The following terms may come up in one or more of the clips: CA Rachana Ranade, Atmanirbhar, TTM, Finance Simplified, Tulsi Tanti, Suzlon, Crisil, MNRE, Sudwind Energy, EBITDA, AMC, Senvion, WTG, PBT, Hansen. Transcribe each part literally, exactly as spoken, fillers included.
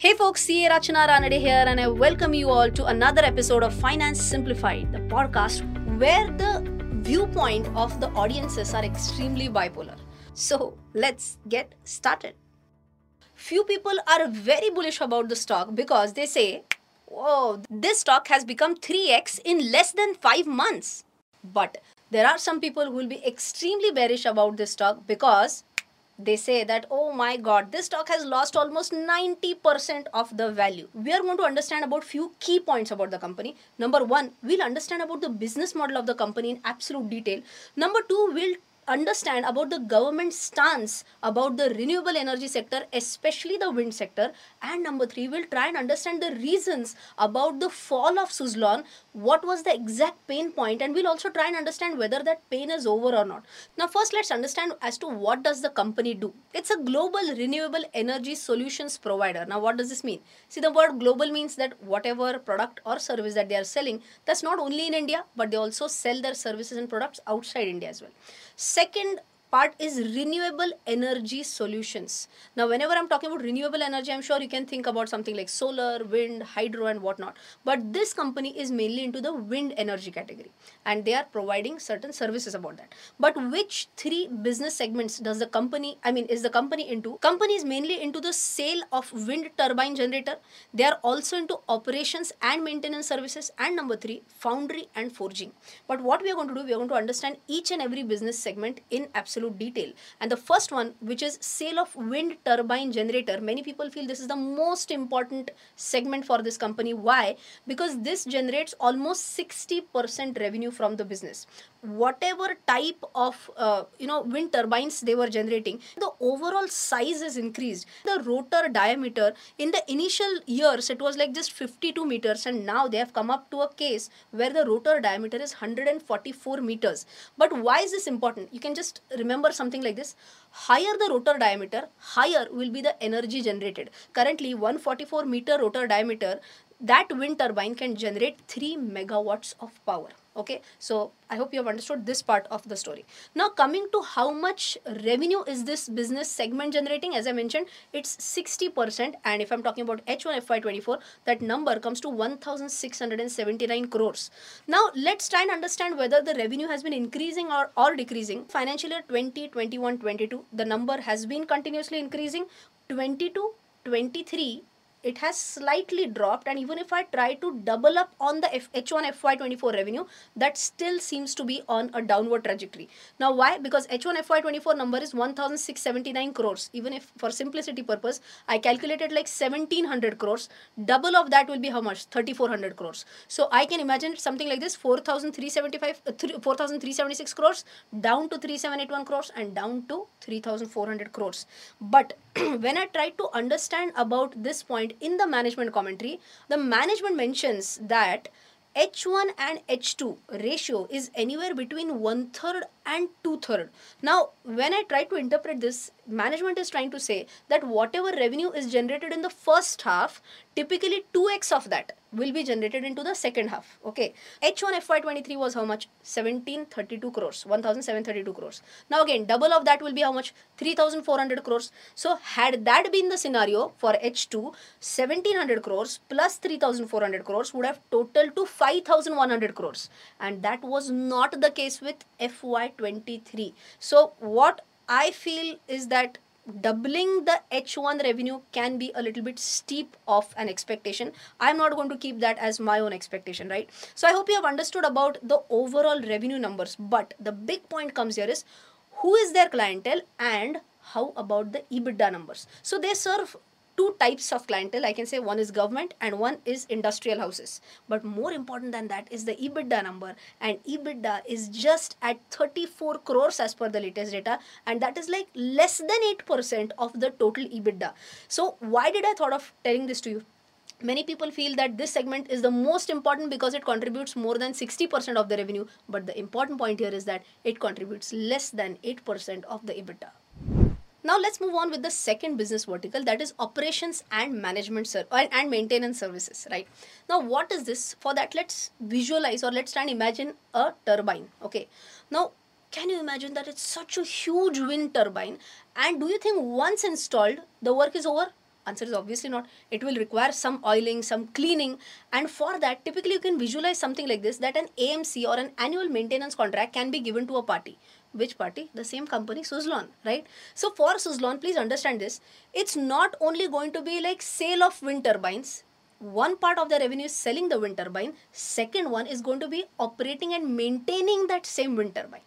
Hey folks, C A Rachana Ranade here, and I welcome you all to another episode of Finance Simplified, the podcast where the viewpoint of the audiences are extremely bipolar. So let's get started. Few people are very bullish about the stock because they say, whoa, this stock has become three x in less than five months. But there are some people who will be extremely bearish about this stock because they say that, oh my god, this stock has lost almost ninety percent of the value. We are going to understand about few key points about the company. Number one, we'll understand about the business model of the company in absolute detail. Number two, we'll understand about the government stance about the renewable energy sector, especially the wind sector. And number three, we'll try and understand the reasons about the fall of Suzlon, what was the exact pain point, and we'll also try and understand whether that pain is over or not. Now first, let's understand as to what does the company do. It's a global renewable energy solutions provider. Now what does this mean? See, the word global means that whatever product or service that they are selling, that's not only in India, but they also sell their services and products outside India as well. Second part is renewable energy solutions. Now, whenever I'm talking about renewable energy, I'm sure you can think about something like solar, wind, hydro and whatnot. But this company is mainly into the wind energy category, and they are providing certain services about that. But which three business segments does the company, I mean, is the company into? Company is mainly into the sale of wind turbine generator. They are also into operations and maintenance services. And number three, foundry and forging. But what we are going to do, we are going to understand each and every business segment in absolute detail. And the first one, which is sale of wind turbine generator, many people feel this is the most important segment for this company. Why? Because this generates almost sixty percent revenue from the business. Whatever type of uh, you know wind turbines they were generating, the overall size is increased. The rotor diameter, in the initial years it was like just fifty-two meters, and now they have come up to a case where the rotor diameter is one hundred forty-four meters. But why is this important? You can just remember something like this: higher the rotor diameter, higher will be the energy generated. Currently, one hundred forty-four meter rotor diameter, that wind turbine can generate three megawatts of power. Okay, so I hope you have understood this part of the story. Now coming to how much revenue is this business segment generating. As I mentioned, it's sixty percent, and if I'm talking about H one F Y twenty-four, that number comes to one thousand six hundred seventy-nine crores. Now let's try and understand whether the revenue has been increasing or, or decreasing. Financial year twenty, twenty-one, twenty-two, the number has been continuously increasing. twenty-two, twenty-three, it has slightly dropped, and even if I try to double up on the H one F Y twenty-four revenue, that still seems to be on a downward trajectory. Now why? Because H one F Y twenty-four number is one thousand six hundred seventy-nine crores. Even if for simplicity purpose, I calculated like seventeen hundred crores. Double of that will be how much? thirty-four hundred crores. So I can imagine something like this: four thousand three hundred seventy-five, four thousand three hundred seventy-six crores, down to three thousand seven hundred eighty-one crores, and down to three thousand four hundred crores. But when I tried to understand about this point in the management commentary, the management mentions that H one and H two ratio is anywhere between one-third and two-third. Now, when I try to interpret this, management is trying to say that whatever revenue is generated in the first half, typically two x of that will be generated into the second half. Okay, H one F Y twenty-three was how much? seventeen thirty-two crores, one thousand seven hundred thirty-two crores. Now again, double of that will be how much? three thousand four hundred crores. So had that been the scenario for H two, seventeen hundred crores plus three thousand four hundred crores would have totaled to five thousand one hundred crores, and that was not the case with F Y twenty-three. So what I feel is that doubling the H one revenue can be a little bit steep of an expectation. I'm not going to keep that as my own expectation, right? So I hope you have understood about the overall revenue numbers, but the big point comes here is who is their clientele and how about the EBITDA numbers. So they serve two types of clientele. I can say one is government and one is industrial houses. But more important than that is the EBITDA number, and EBITDA is just at thirty-four crores as per the latest data, and that is like less than eight percent of the total EBITDA. So why did I thought of telling this to you? Many people feel that this segment is the most important because it contributes more than sixty percent of the revenue, but the important point here is that it contributes less than eight percent of the EBITDA. Now let's move on with the second business vertical, that is operations and management ser and maintenance services, right? Now what is this? For that, let's visualize or let's try and imagine a turbine, okay? Now can you imagine that it's such a huge wind turbine, and do you think once installed the work is over? Answer is obviously not. It will require some oiling, some cleaning, and for that typically you can visualize something like this, that an A M C or an annual maintenance contract can be given to a party. Which party? The same company, Suzlon, right? So for Suzlon, please understand this. It's not only going to be like sale of wind turbines. One part of the revenue is selling the wind turbine. Second one is going to be operating and maintaining that same wind turbine.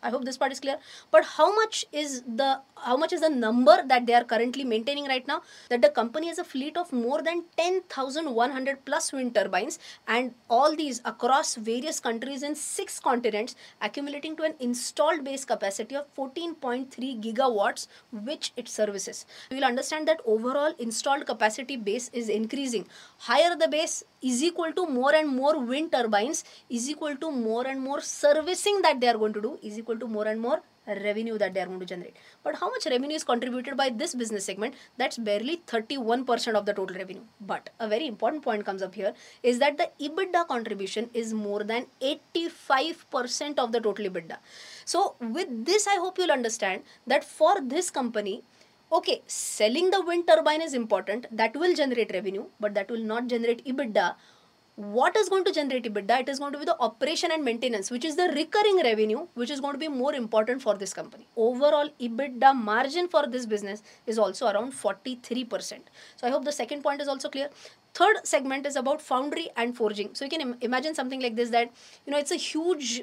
I hope this part is clear. But how much is the how much is the number that they are currently maintaining right now? That the company has a fleet of more than ten thousand one hundred plus wind turbines, and all these across various countries in six continents, accumulating to an installed base capacity of fourteen point three gigawatts, which it services. You will understand that overall installed capacity base is increasing. Higher the base is equal to more and more wind turbines, is equal to more and more servicing that they are going to do, is equal to more and more revenue that they are going to generate. But how much revenue is contributed by this business segment? That's barely thirty-one percent of the total revenue. But a very important point comes up here is that the EBITDA contribution is more than eighty-five percent of the total EBITDA. So with this, I hope you'll understand that for this company, okay, selling the wind turbine is important. That will generate revenue, but that will not generate EBITDA. What is going to generate EBITDA? It is going to be the operation and maintenance, which is the recurring revenue, which is going to be more important for this company. Overall, EBITDA margin for this business is also around forty-three percent. So I hope the second point is also clear. Third segment is about foundry and forging. So you can im- imagine something like this, that, you know, it's a huge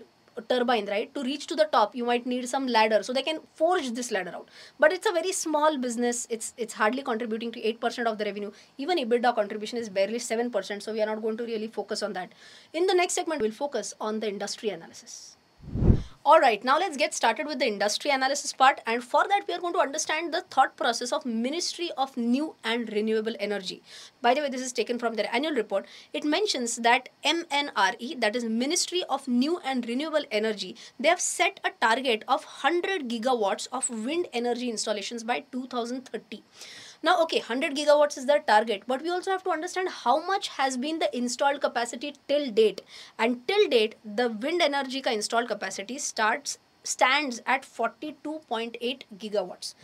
turbine, right? To reach to the top, you might need some ladder, so they can forge this ladder out. But it's a very small business. It's it's hardly contributing to eight percent of the revenue. Even EBITDA contribution is barely seven percent, so we are not going to really focus on that. In the next segment, we'll focus on the industry analysis. Alright, now let's get started with the industry analysis part, and for that we are going to understand the thought process of Ministry of New and Renewable Energy. By the way, this is taken from their annual report. It mentions that M N R E, that is Ministry of New and Renewable Energy, they have set a target of one hundred gigawatts of wind energy installations by two thousand thirty. Now, okay, one hundred gigawatts is their target, but we also have to understand how much has been the installed capacity till date. And till date, the wind energy ka installed capacity starts stands at forty-two point eight gigawatts.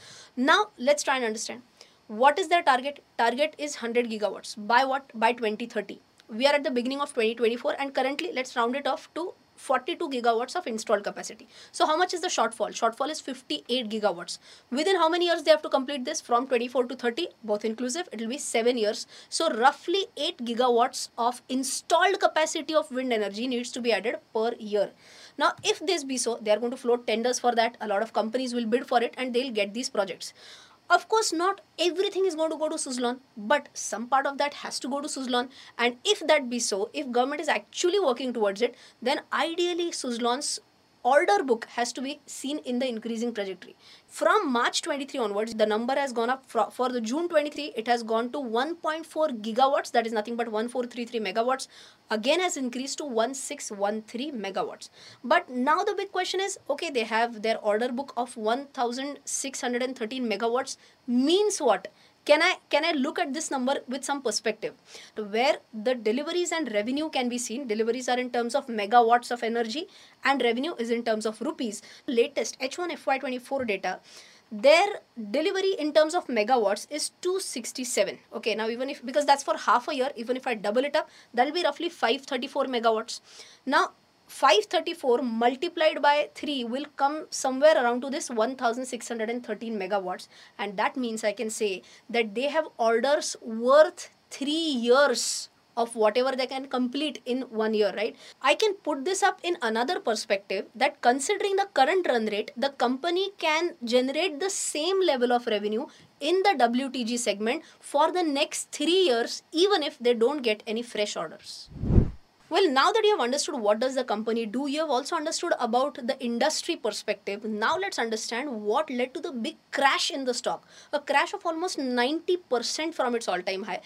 Now, let's try and understand. What is their target? Target is one hundred gigawatts. By what? By twenty thirty. We are at the beginning of twenty twenty-four, and currently, let's round it off to forty-two gigawatts of installed capacity. So how much is the shortfall? Shortfall is fifty-eight gigawatts. Within how many years they have to complete this? From twenty-four to thirty, both inclusive, it will be seven years. So roughly eight gigawatts of installed capacity of wind energy needs to be added per year. Now, if this be so, they are going to float tenders for that. A lot of companies will bid for it and they'll get these projects. Of course, not everything is going to go to Suzlon, but some part of that has to go to Suzlon. And if that be so, if government is actually working towards it, then ideally Suzlon's order book has to be seen in the increasing trajectory. From March twenty-three onwards, the number has gone up. For the June twenty-three, it has gone to one point four gigawatts, that is nothing but one thousand four hundred thirty-three megawatts, again has increased to one thousand six hundred thirteen megawatts. But now the big question is, okay, they have their order book of one thousand six hundred thirteen megawatts, means what? Can I, can I look at this number with some perspective, where the deliveries and revenue can be seen? Deliveries are in terms of megawatts of energy and revenue is in terms of rupees. Latest H one F Y twenty-four data, their delivery in terms of megawatts is two hundred sixty-seven. Okay, now even if, because that's for half a year, even if I double it up, that will be roughly five hundred thirty-four megawatts. Now, five hundred thirty-four multiplied by three will come somewhere around to this one thousand six hundred thirteen megawatts, and that means I can say that they have orders worth three years of whatever they can complete in one year, right? I can put this up in another perspective, that considering the current run rate, the company can generate the same level of revenue in the W T G segment for the next three years, even if they don't get any fresh orders. Well, now that you have understood what does the company do, you have also understood about the industry perspective. Now let's understand what led to the big crash in the stock. A crash of almost ninety percent from its all-time high.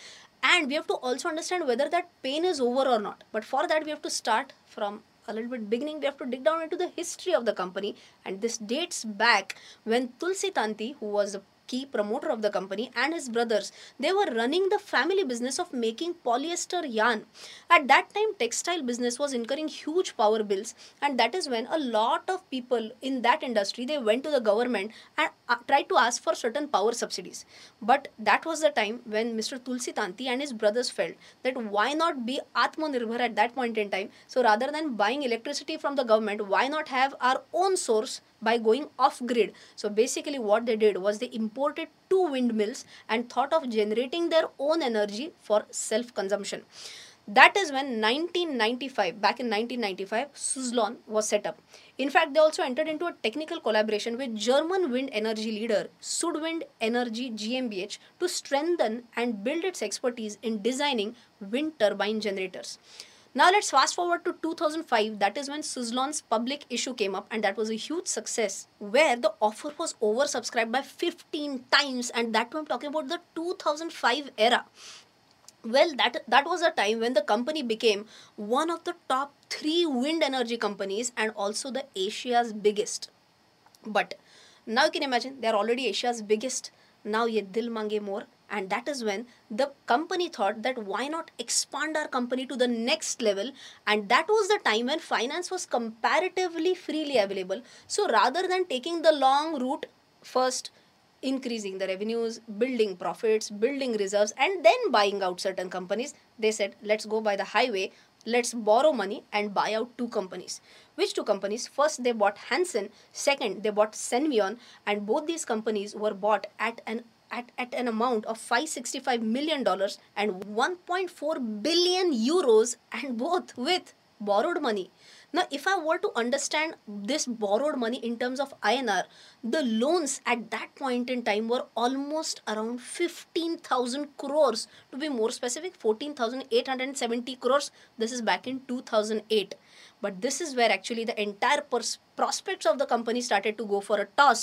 And we have to also understand whether that pain is over or not. But for that, we have to start from a little bit beginning. We have to dig down into the history of the company. And this dates back when Tulsi Tanti, who was a key promoter of the company, and his brothers, they were running the family business of making polyester yarn. At that time, textile business was incurring huge power bills, and that is when a lot of people in that industry, they went to the government and uh, tried to ask for certain power subsidies. But that was the time when Mister Tulsi Tanti and his brothers felt that why not be Atmanirbhar at that point in time? So rather than buying electricity from the government, why not have our own source by going off-grid? So basically what they did was they imported two windmills and thought of generating their own energy for self-consumption. That is when nineteen ninety-five, back in nineteen ninety-five, Suzlon was set up. In fact, they also entered into a technical collaboration with German wind energy leader Sudwind Energy G m b H to strengthen and build its expertise in designing wind turbine generators. Now let's fast forward to two thousand five, that is when Suzlon's public issue came up, and that was a huge success where the offer was oversubscribed by fifteen times, and that we're talking about the two thousand five era. Well, that, that was a time when the company became one of the top three wind energy companies and also the Asia's biggest. But now you can imagine they are already Asia's biggest. Now ye dil mange more. And that is when the company thought that why not expand our company to the next level, and that was the time when finance was comparatively freely available. So rather than taking the long route, first increasing the revenues, building profits, building reserves, and then buying out certain companies, they said let's go by the highway, let's borrow money and buy out two companies. Which two companies? First, they bought Hansen. Second, they bought Senvion, and both these companies were bought at an At, at an amount of five hundred sixty-five million dollars and one point four billion euros, and both with borrowed money. Now, if I were to understand this borrowed money in terms of I N R, the loans at that point in time were almost around fifteen thousand crores. To be more specific, fourteen thousand eight hundred seventy crores. This is back in two thousand eight. But this is where actually the entire prospects of the company started to go for a toss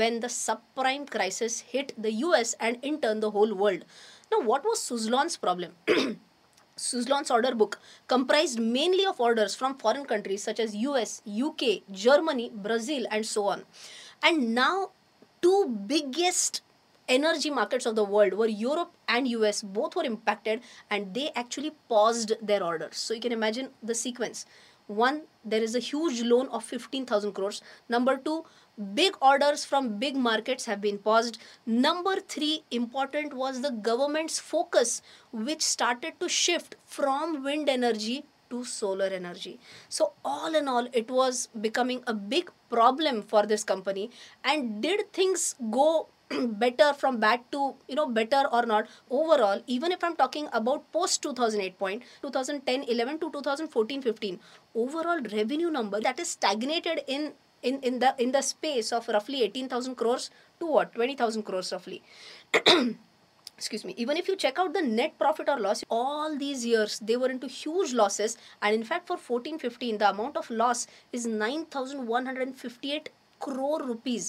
when the subprime crisis hit the U S and in turn the whole world. Now, what was Suzlon's problem? Suzlon's order book comprised mainly of orders from foreign countries such as U S, U K, Germany, Brazil, and so on. And now, two biggest energy markets of the world were Europe and U S. Both were impacted, and they actually paused their orders. So you can imagine the sequence. One, there is a huge loan of fifteen thousand crores. Number two, big orders from big markets have been paused. Number three, important was the government's focus, which started to shift from wind energy to solar energy. So all in all, it was becoming a big problem for this company. And did things go better from bad to, you know, better or not? Overall, even if I'm talking about post two thousand eight point, two thousand ten eleven to two thousand fourteen fifteen, overall revenue number that is stagnated in in in the in the space of roughly eighteen thousand crores to what, twenty thousand crores roughly. Excuse me. Even if you check out the net profit or loss, all these years they were into huge losses, and in fact for fourteen fifteen the amount of loss is nine thousand one hundred fifty-eight crore rupees.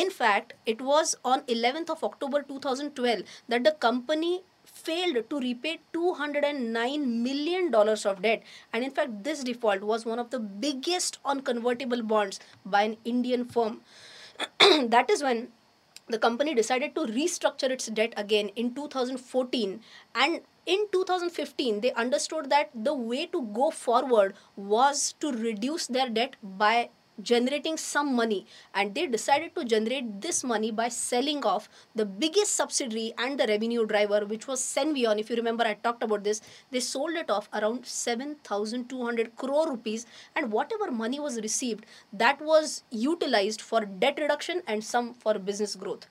In fact, it was on eleventh of October two thousand twelve that the company failed to repay two hundred nine million dollars of debt, and in fact this default was one of the biggest on convertible bonds by an Indian firm. That is when the company decided to restructure its debt again in two thousand fourteen, and in two thousand fifteen they understood that the way to go forward was to reduce their debt by generating some money, and they decided to generate this money by selling off the biggest subsidiary and the revenue driver, which was Senvion. If you remember, I talked about this. They sold it off around seven thousand two hundred crore rupees, and whatever money was received, that was utilized for debt reduction and some for business growth.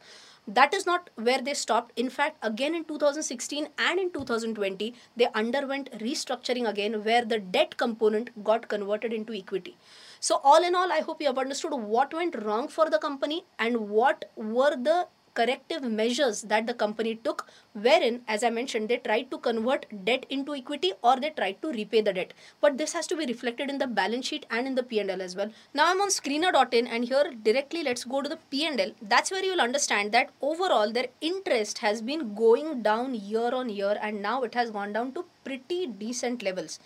That is not where they stopped. In fact, again in two thousand sixteen and in two thousand twenty, they underwent restructuring again where the debt component got converted into equity. So all in all, I hope you have understood what went wrong for the company and what were the corrective measures that the company took, wherein, as I mentioned, they tried to convert debt into equity or they tried to repay the debt. But this has to be reflected in the balance sheet and in the P and L as well. Now I'm on Screener dot in, and here directly let's go to the P and L. That's where you'll understand that overall their interest has been going down year on year, and now it has gone down to pretty decent levels.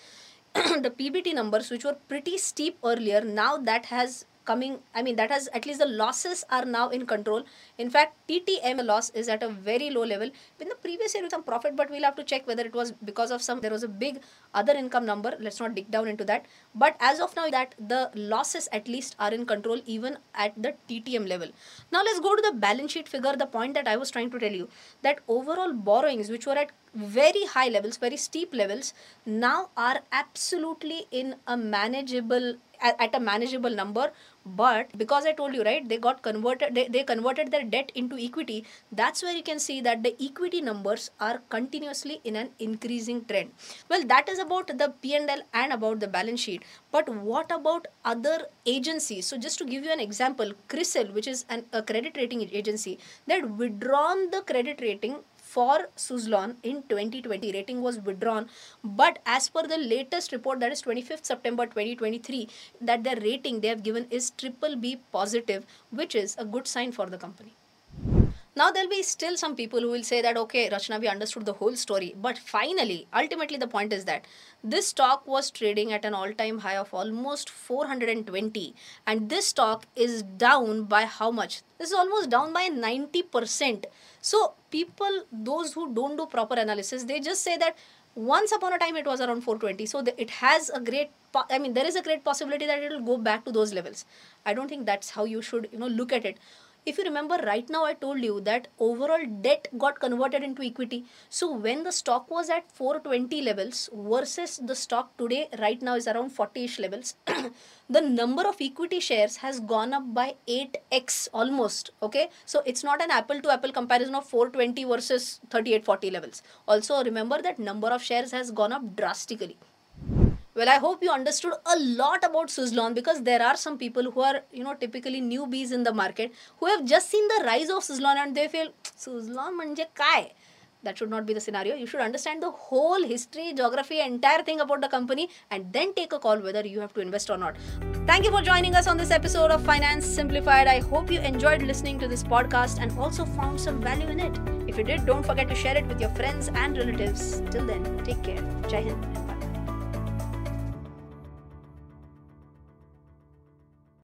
The P B T numbers, which were pretty steep earlier, now that has coming, I mean that has, at least the losses are now in control. In fact, T T M loss is at a very low level. In the previous year with some profit, but we'll have to check whether it was because of some, there was a big other income number. Let's not dig down into that. But as of now, that the losses at least are in control even at the T T M level. Now let's go to the balance sheet figure, the point that I was trying to tell you, that overall borrowings which were at very high levels, very steep levels, now are absolutely in a manageable, at a manageable number. But because I told you, right, they got converted, they, they converted their debt into equity. That's where you can see that the equity numbers are continuously in an increasing trend. Well, that is about the P and L and about the balance sheet. But what about other agencies? So just to give you an example, Crisil, which is an, a credit rating agency, they had withdrawn the credit rating for Suzlon in twenty twenty. Rating was withdrawn, but as per the latest report, that is twenty-fifth September twenty twenty-three, that their rating they have given is triple B positive, which is a good sign for the company. Now there will be still some people who will say that, okay Rachana, we understood the whole story, but finally, ultimately the point is that this stock was trading at an all-time high of almost four hundred twenty, and this stock is down by how much? This is almost down by ninety percent. So people, those who don't do proper analysis, they just say that once upon a time it was around four twenty, so the, it has a great, I mean there is a great possibility that it will go back to those levels. I don't think that's how you should, you know, look at it. If you remember, right now I told you that overall debt got converted into equity. So when the stock was at four twenty levels versus the stock today right now is around forty-ish levels, the number of equity shares has gone up by eight X almost. Okay, so it's not an apple to apple comparison of four twenty versus thirty-eight forty levels. Also remember that number of shares has gone up drastically. Well, I hope you understood a lot about Suzlon, because there are some people who are, you know, typically newbies in the market who have just seen the rise of Suzlon and they feel, Suzlon manje kai? That should not be the scenario. You should understand the whole history, geography, entire thing about the company and then take a call whether you have to invest or not. Thank you for joining us on this episode of Finance Simplified. I hope you enjoyed listening to this podcast and also found some value in it. If you did, don't forget to share it with your friends and relatives. Till then, take care. Jai Hind.